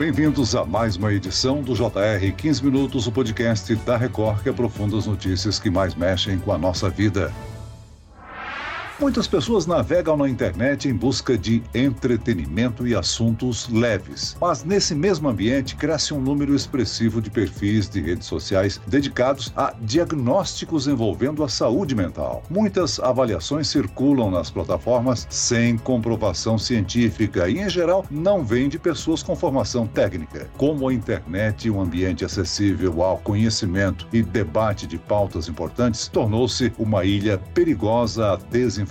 Bem-vindos a mais uma edição do JR 15 Minutos, o podcast da Record que aprofunda as notícias que mais mexem com a nossa vida. Muitas pessoas navegam na internet em busca de entretenimento e assuntos leves. Mas nesse mesmo ambiente, cresce um número expressivo de perfis de redes sociais dedicados a diagnósticos envolvendo a saúde mental. Muitas avaliações circulam nas plataformas sem comprovação científica e, em geral, não vêm de pessoas com formação técnica. Como a internet e um ambiente acessível ao conhecimento e debate de pautas importantes, tornou-se uma ilha perigosa à desinformação.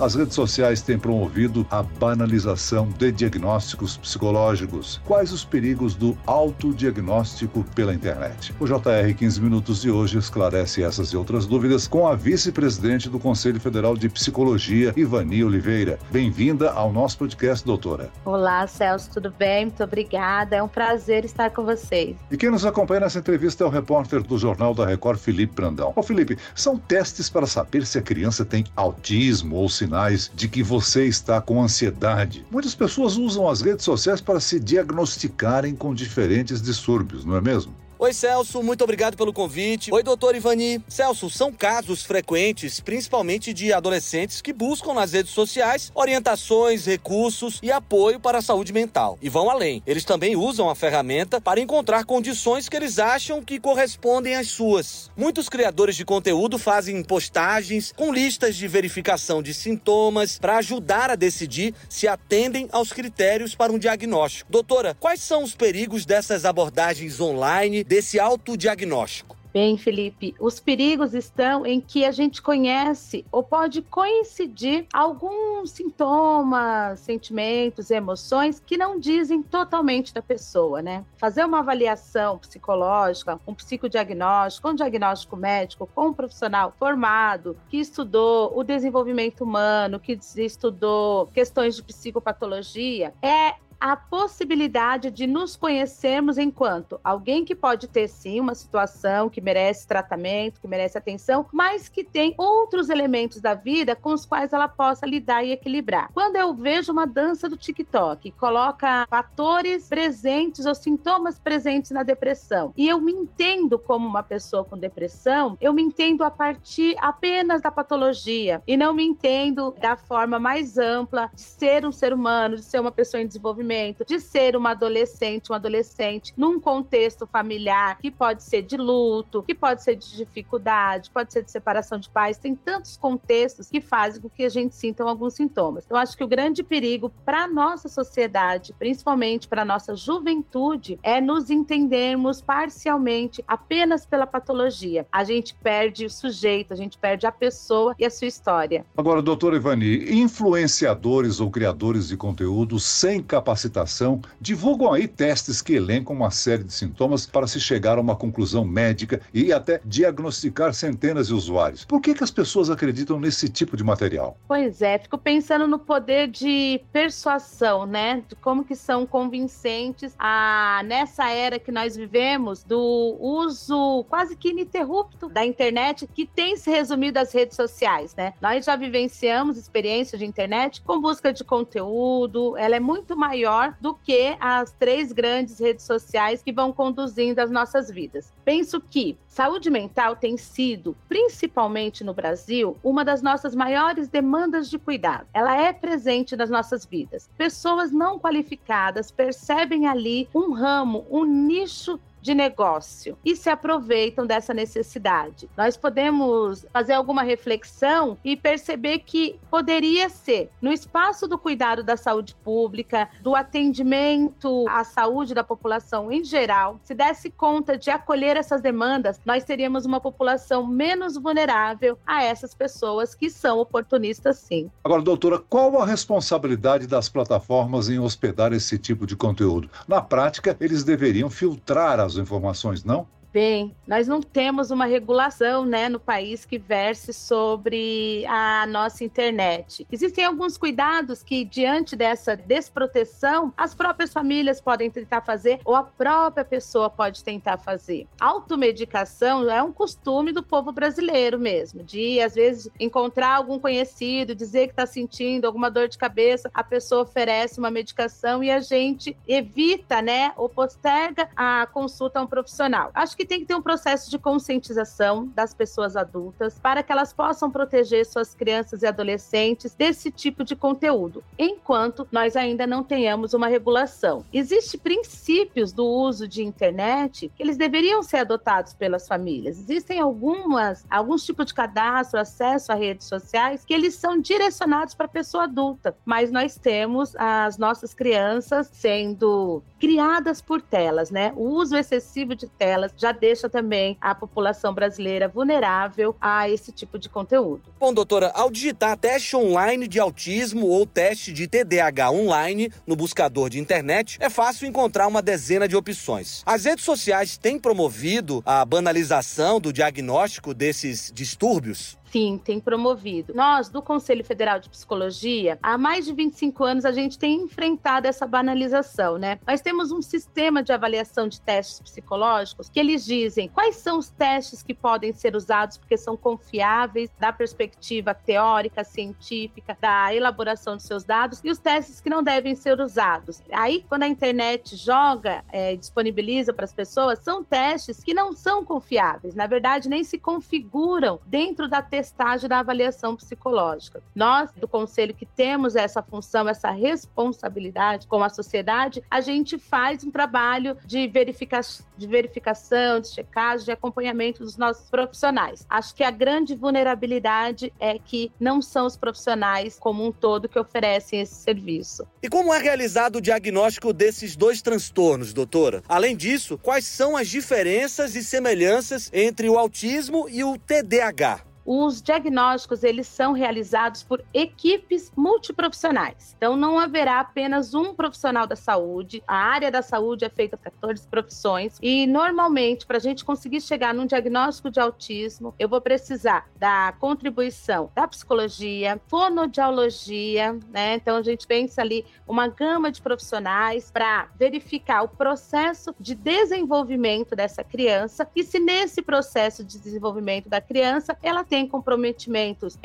As redes sociais têm promovido a banalização de diagnósticos psicológicos. Quais os perigos do autodiagnóstico pela internet? O JR 15 Minutos de hoje esclarece essas e outras dúvidas com a vice-presidente do Conselho Federal de Psicologia, Ivani Oliveira. Bem-vinda ao nosso podcast, doutora. Olá, Celso, tudo bem? Muito obrigada. É um prazer estar com vocês. E quem nos acompanha nessa entrevista é o repórter do Jornal da Record, Felipe Brandão. Ô, Felipe, são testes para saber se a criança tem autismo ou sinais de que você está com ansiedade. Muitas pessoas usam as redes sociais para se diagnosticarem com diferentes distúrbios, não é mesmo? Oi, Celso, muito obrigado pelo convite. Oi, doutor Ivani. Celso, são casos frequentes, principalmente de adolescentes que buscam nas redes sociais orientações, recursos e apoio para a saúde mental. E vão além. Eles também usam a ferramenta para encontrar condições que eles acham que correspondem às suas. Muitos criadores de conteúdo fazem postagens com listas de verificação de sintomas para ajudar a decidir se atendem aos critérios para um diagnóstico. Doutora, quais são os perigos dessas abordagens online, desse autodiagnóstico? Bem, Felipe, os perigos estão em que a gente conhece ou pode coincidir alguns sintomas, sentimentos, emoções que não dizem totalmente da pessoa, né? Fazer uma avaliação psicológica, um psicodiagnóstico, um diagnóstico médico com um profissional formado que estudou o desenvolvimento humano, que estudou questões de psicopatologia, é a possibilidade de nos conhecermos enquanto alguém que pode ter sim uma situação que merece tratamento, que merece atenção, mas que tem outros elementos da vida com os quais ela possa lidar e equilibrar. Quando eu vejo uma dança do TikTok, coloca fatores presentes ou sintomas presentes na depressão, e eu me entendo como uma pessoa com depressão, eu me entendo a partir apenas da patologia e não me entendo da forma mais ampla de ser um ser humano, de ser uma pessoa em desenvolvimento, de ser uma adolescente num contexto familiar que pode ser de luto, que pode ser de dificuldade, pode ser de separação de pais. Tem tantos contextos que fazem com que a gente sinta alguns sintomas. Eu acho que o grande perigo para a nossa sociedade, principalmente para a nossa juventude, é nos entendermos parcialmente apenas pela patologia. A gente perde o sujeito, a gente perde a pessoa e a sua história. Agora, doutora Ivani, influenciadores ou criadores de conteúdo sem capacitação divulgam aí testes que elencam uma série de sintomas para se chegar a uma conclusão médica e até diagnosticar centenas de usuários. Por que as pessoas acreditam nesse tipo de material? Pois é, fico pensando no poder de persuasão, né? De como que são convincentes nessa era que nós vivemos do uso quase que ininterrupto da internet, que tem se resumido às redes sociais, né? Nós já vivenciamos experiências de internet com busca de conteúdo, ela é muito maior do que as três grandes redes sociais que vão conduzindo as nossas vidas. Penso que saúde mental tem sido, principalmente no Brasil, uma das nossas maiores demandas de cuidado. Ela é presente nas nossas vidas. Pessoas não qualificadas percebem ali um ramo, um nicho de negócio e se aproveitam dessa necessidade. Nós podemos fazer alguma reflexão e perceber que poderia ser no espaço do cuidado da saúde pública, do atendimento à saúde da população em geral, se desse conta de acolher essas demandas, nós teríamos uma população menos vulnerável a essas pessoas que são oportunistas, sim. Agora, doutora, qual a responsabilidade das plataformas em hospedar esse tipo de conteúdo? Na prática, eles deveriam filtrar as informações, não? bem, nós não temos uma regulação, né, no país que verse sobre a nossa internet. Existem alguns cuidados que, diante dessa desproteção, as próprias famílias podem tentar fazer ou a própria pessoa pode tentar fazer. Automedicação é um costume do povo brasileiro mesmo, de, às vezes, encontrar algum conhecido, dizer que está sentindo alguma dor de cabeça, a pessoa oferece uma medicação e a gente evita, né, ou posterga a consulta a um profissional. Acho que tem que ter um processo de conscientização das pessoas adultas para que elas possam proteger suas crianças e adolescentes desse tipo de conteúdo, enquanto nós ainda não tenhamos uma regulação. Existem princípios do uso de internet que eles deveriam ser adotados pelas famílias. Existem alguns tipos de cadastro, acesso a redes sociais, que eles são direcionados para a pessoa adulta, mas nós temos as nossas crianças sendo criadas por telas, né? O uso excessivo de telas já deixa também a população brasileira vulnerável a esse tipo de conteúdo. Bom, doutora, ao digitar teste online de autismo ou teste de TDAH online no buscador de internet, é fácil encontrar uma dezena de opções. As redes sociais têm promovido a banalização do diagnóstico desses distúrbios? Sim, tem promovido. Nós, do Conselho Federal de Psicologia, há mais de 25 anos a gente tem enfrentado essa banalização, né? Nós temos um sistema de avaliação de testes psicológicos que eles dizem quais são os testes que podem ser usados porque são confiáveis da perspectiva teórica, científica, da elaboração de seus dados e os testes que não devem ser usados. Aí, quando a internet joga, disponibiliza para as pessoas, são testes que não são confiáveis. Na verdade, nem se configuram dentro da testagem da avaliação psicológica. Nós, do Conselho, que temos essa função, essa responsabilidade com a sociedade, a gente faz um trabalho de verificação, de checagem, de acompanhamento dos nossos profissionais. Acho que a grande vulnerabilidade é que não são os profissionais como um todo que oferecem esse serviço. E como é realizado o diagnóstico desses dois transtornos, doutora? Além disso, quais são as diferenças e semelhanças entre o autismo e o TDAH? Os diagnósticos, eles são realizados por equipes multiprofissionais. Então, não haverá apenas um profissional da saúde. A área da saúde é feita por 14 profissões. E, normalmente, para a gente conseguir chegar num diagnóstico de autismo, eu vou precisar da contribuição da psicologia, fonoaudiologia, né? Então, a gente pensa ali uma gama de profissionais para verificar o processo de desenvolvimento dessa criança. E se nesse processo de desenvolvimento da criança, ela tem comprometimentos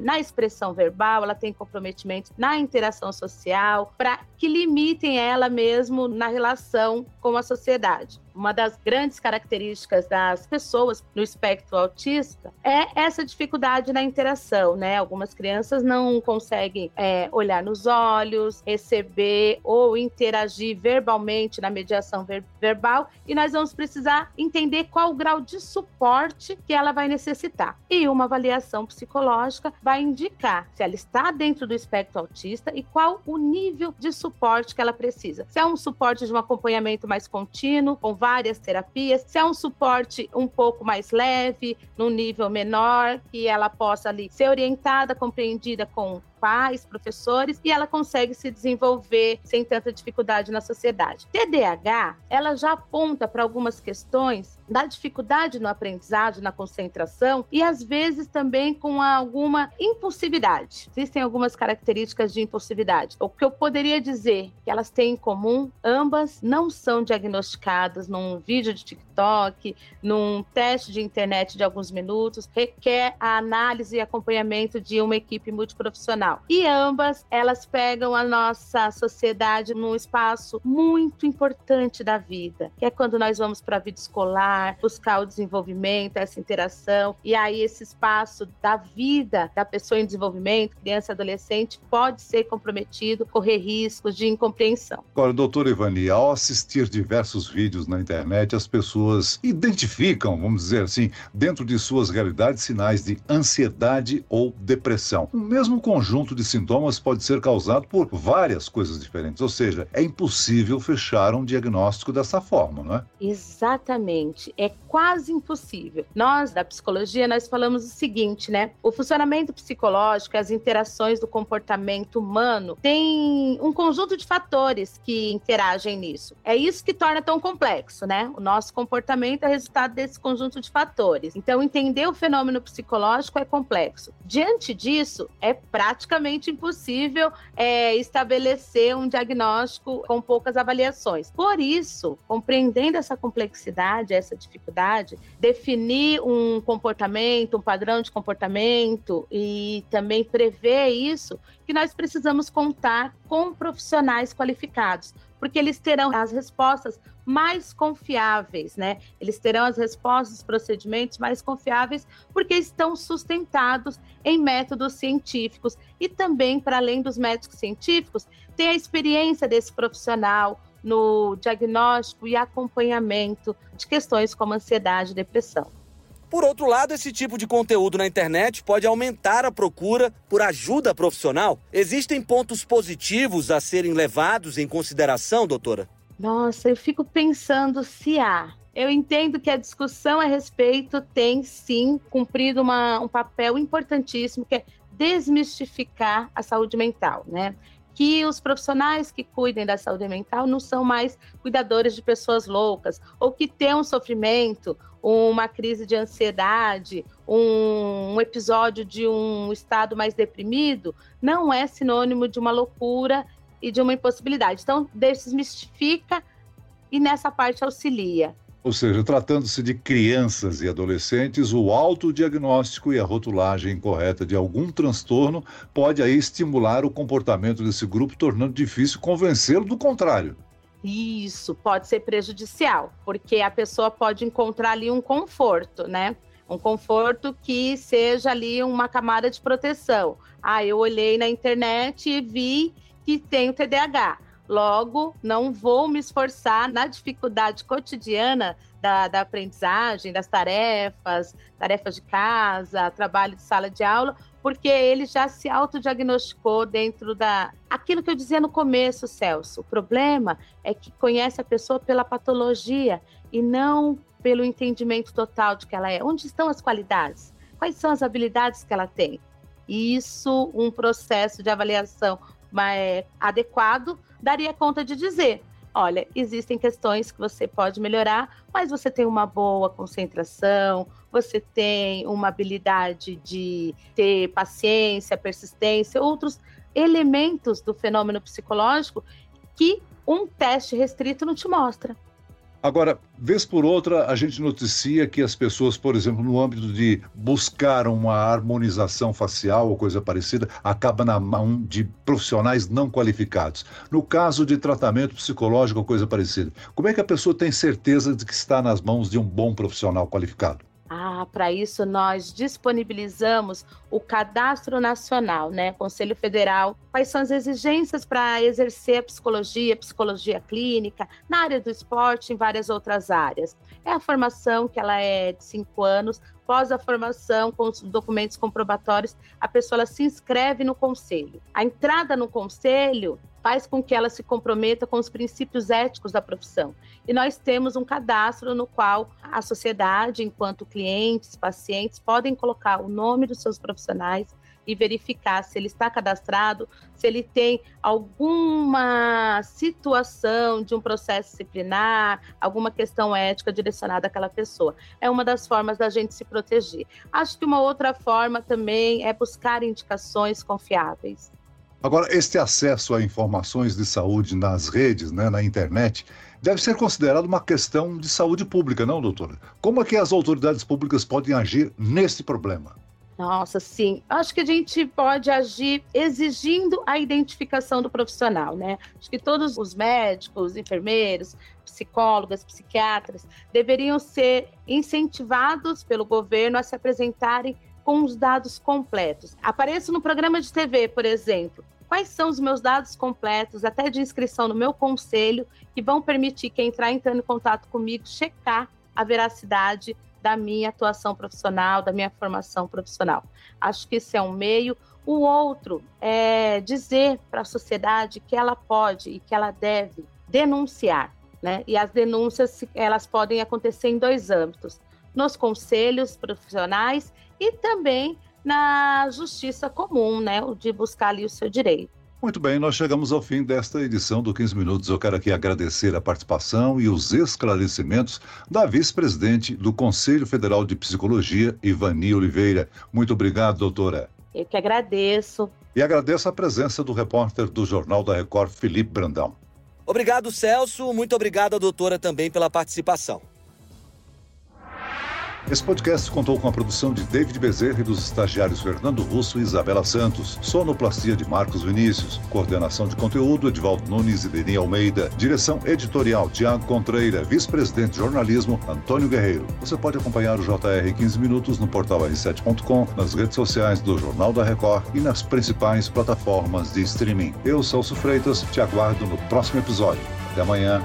na expressão verbal, ela tem comprometimentos na interação social, para que limitem ela mesmo na relação com a sociedade. Uma das grandes características das pessoas no espectro autista é essa dificuldade na interação, né? Algumas crianças não conseguem olhar nos olhos, receber ou interagir verbalmente na mediação verbal, e nós vamos precisar entender qual o grau de suporte que ela vai necessitar. E uma avaliação psicológica vai indicar se ela está dentro do espectro autista e qual o nível de suporte que ela precisa. Se é um suporte de um acompanhamento mais contínuo, com várias terapias, se é um suporte um pouco mais leve, num nível menor, que ela possa ali ser orientada, compreendida com pais, professores, e ela consegue se desenvolver sem tanta dificuldade na sociedade. TDAH, ela já aponta para algumas questões da dificuldade no aprendizado, na concentração e às vezes também com alguma impulsividade. Existem algumas características de impulsividade. O que eu poderia dizer que elas têm em comum, ambas não são diagnosticadas num vídeo de TikTok, num teste de internet de alguns minutos, requer a análise e acompanhamento de uma equipe multiprofissional. E ambas, elas pegam a nossa sociedade num espaço muito importante da vida, que é quando nós vamos para a vida escolar, buscar o desenvolvimento, essa interação, e aí esse espaço da vida da pessoa em desenvolvimento, criança e adolescente, pode ser comprometido, correr riscos de incompreensão. Agora, doutora Ivani, ao assistir diversos vídeos na internet, as pessoas identificam, vamos dizer assim, dentro de suas realidades, sinais de ansiedade ou depressão. O mesmo conjunto conjunto de sintomas pode ser causado por várias coisas diferentes, ou seja, é impossível fechar um diagnóstico dessa forma, não é? Exatamente, é quase impossível. Nós, da psicologia, nós falamos o seguinte, né? O funcionamento psicológico, as interações do comportamento humano, tem um conjunto de fatores que interagem nisso. É isso que torna tão complexo, né? O nosso comportamento é resultado desse conjunto de fatores. Então, entender o fenômeno psicológico é complexo. Diante disso, é praticamente impossível estabelecer um diagnóstico com poucas avaliações. Por isso, compreendendo essa complexidade, essa dificuldade, definir um comportamento, um padrão de comportamento e também prever isso, que nós precisamos contar com profissionais qualificados, porque eles terão as respostas mais confiáveis, né? Eles terão as respostas, os procedimentos mais confiáveis, porque estão sustentados em métodos científicos. E também, para além dos métodos científicos, tem a experiência desse profissional no diagnóstico e acompanhamento de questões como ansiedade e depressão. Por outro lado, esse tipo de conteúdo na internet pode aumentar a procura por ajuda profissional. Existem pontos positivos a serem levados em consideração, doutora? Nossa, eu fico pensando se há. Eu entendo que a discussão a respeito tem, sim, cumprido um papel importantíssimo, que é desmistificar a saúde mental, né? Que os profissionais que cuidem da saúde mental não são mais cuidadores de pessoas loucas, ou que têm um sofrimento, uma crise de ansiedade, um episódio de um estado mais deprimido, não é sinônimo de uma loucura e de uma impossibilidade. Então, desmistifica e nessa parte auxilia. Ou seja, tratando-se de crianças e adolescentes, o autodiagnóstico e a rotulagem incorreta de algum transtorno pode aí estimular o comportamento desse grupo, tornando difícil convencê-lo do contrário. Isso pode ser prejudicial, porque a pessoa pode encontrar ali um conforto, né? Um conforto que seja ali uma camada de proteção. Ah, eu olhei na internet e vi que tenho TDAH. Logo, não vou me esforçar na dificuldade cotidiana da aprendizagem, das tarefas de casa, trabalho de sala de aula, porque ele já se autodiagnosticou dentro aquilo que eu dizia no começo, Celso. O problema é que conhece a pessoa pela patologia e não pelo entendimento total de que ela é. Onde estão as qualidades? Quais são as habilidades que ela tem? E isso, um processo de avaliação adequado, daria conta de dizer, olha, existem questões que você pode melhorar, mas você tem uma boa concentração, você tem uma habilidade de ter paciência, persistência, outros elementos do fenômeno psicológico que um teste restrito não te mostra. Agora, vez por outra, a gente noticia que as pessoas, por exemplo, no âmbito de buscar uma harmonização facial ou coisa parecida, acaba na mão de profissionais não qualificados. No caso de tratamento psicológico ou coisa parecida, como é que a pessoa tem certeza de que está nas mãos de um bom profissional qualificado? Ah, para isso nós disponibilizamos o Cadastro Nacional, né? Conselho Federal. Quais são as exigências para exercer a psicologia clínica, na área do esporte, em várias outras áreas? É a formação que ela é de 5 anos, após a formação, com os documentos comprobatórios, a pessoa se inscreve no conselho. A entrada no conselho faz com que ela se comprometa com os princípios éticos da profissão. E nós temos um cadastro no qual a sociedade, enquanto clientes, pacientes, podem colocar o nome dos seus profissionais e verificar se ele está cadastrado, se ele tem alguma situação de um processo disciplinar, alguma questão ética direcionada àquela pessoa. É uma das formas da gente se proteger. Acho que uma outra forma também é buscar indicações confiáveis. Agora, este acesso a informações de saúde nas redes, né, na internet, deve ser considerado uma questão de saúde pública, não, doutora? Como é que as autoridades públicas podem agir nesse problema? Nossa, sim. Acho que a gente pode agir exigindo a identificação do profissional, né? Acho que todos os médicos, enfermeiros, psicólogas, psiquiatras deveriam ser incentivados pelo governo a se apresentarem com os dados completos. Apareço no programa de TV, por exemplo. Quais são os meus dados completos, até de inscrição no meu conselho, que vão permitir quem entrar em contato comigo checar a veracidade da minha atuação profissional, da minha formação profissional. Acho que isso é um meio. O outro é dizer para a sociedade que ela pode e que ela deve denunciar, né? E as denúncias, elas podem acontecer em dois âmbitos, nos conselhos profissionais e também na justiça comum, né? O de buscar ali o seu direito. Muito bem, nós chegamos ao fim desta edição do 15 Minutos. Eu quero aqui agradecer a participação e os esclarecimentos da vice-presidente do Conselho Federal de Psicologia, Ivani Oliveira. Muito obrigado, doutora. Eu que agradeço. E agradeço a presença do repórter do Jornal da Record, Felipe Brandão. Obrigado, Celso. Muito obrigado à doutora também pela participação. Esse podcast contou com a produção de David Bezerra e dos estagiários Fernando Russo e Isabela Santos, sonoplastia de Marcos Vinícius, coordenação de conteúdo Edvaldo Nunes e Deni Almeida, direção editorial Tiago Contreira, vice-presidente de jornalismo Antônio Guerreiro. Você pode acompanhar o JR 15 Minutos no portal r7.com, nas redes sociais do Jornal da Record e nas principais plataformas de streaming. Eu, Celso Freitas, te aguardo no próximo episódio. Até amanhã.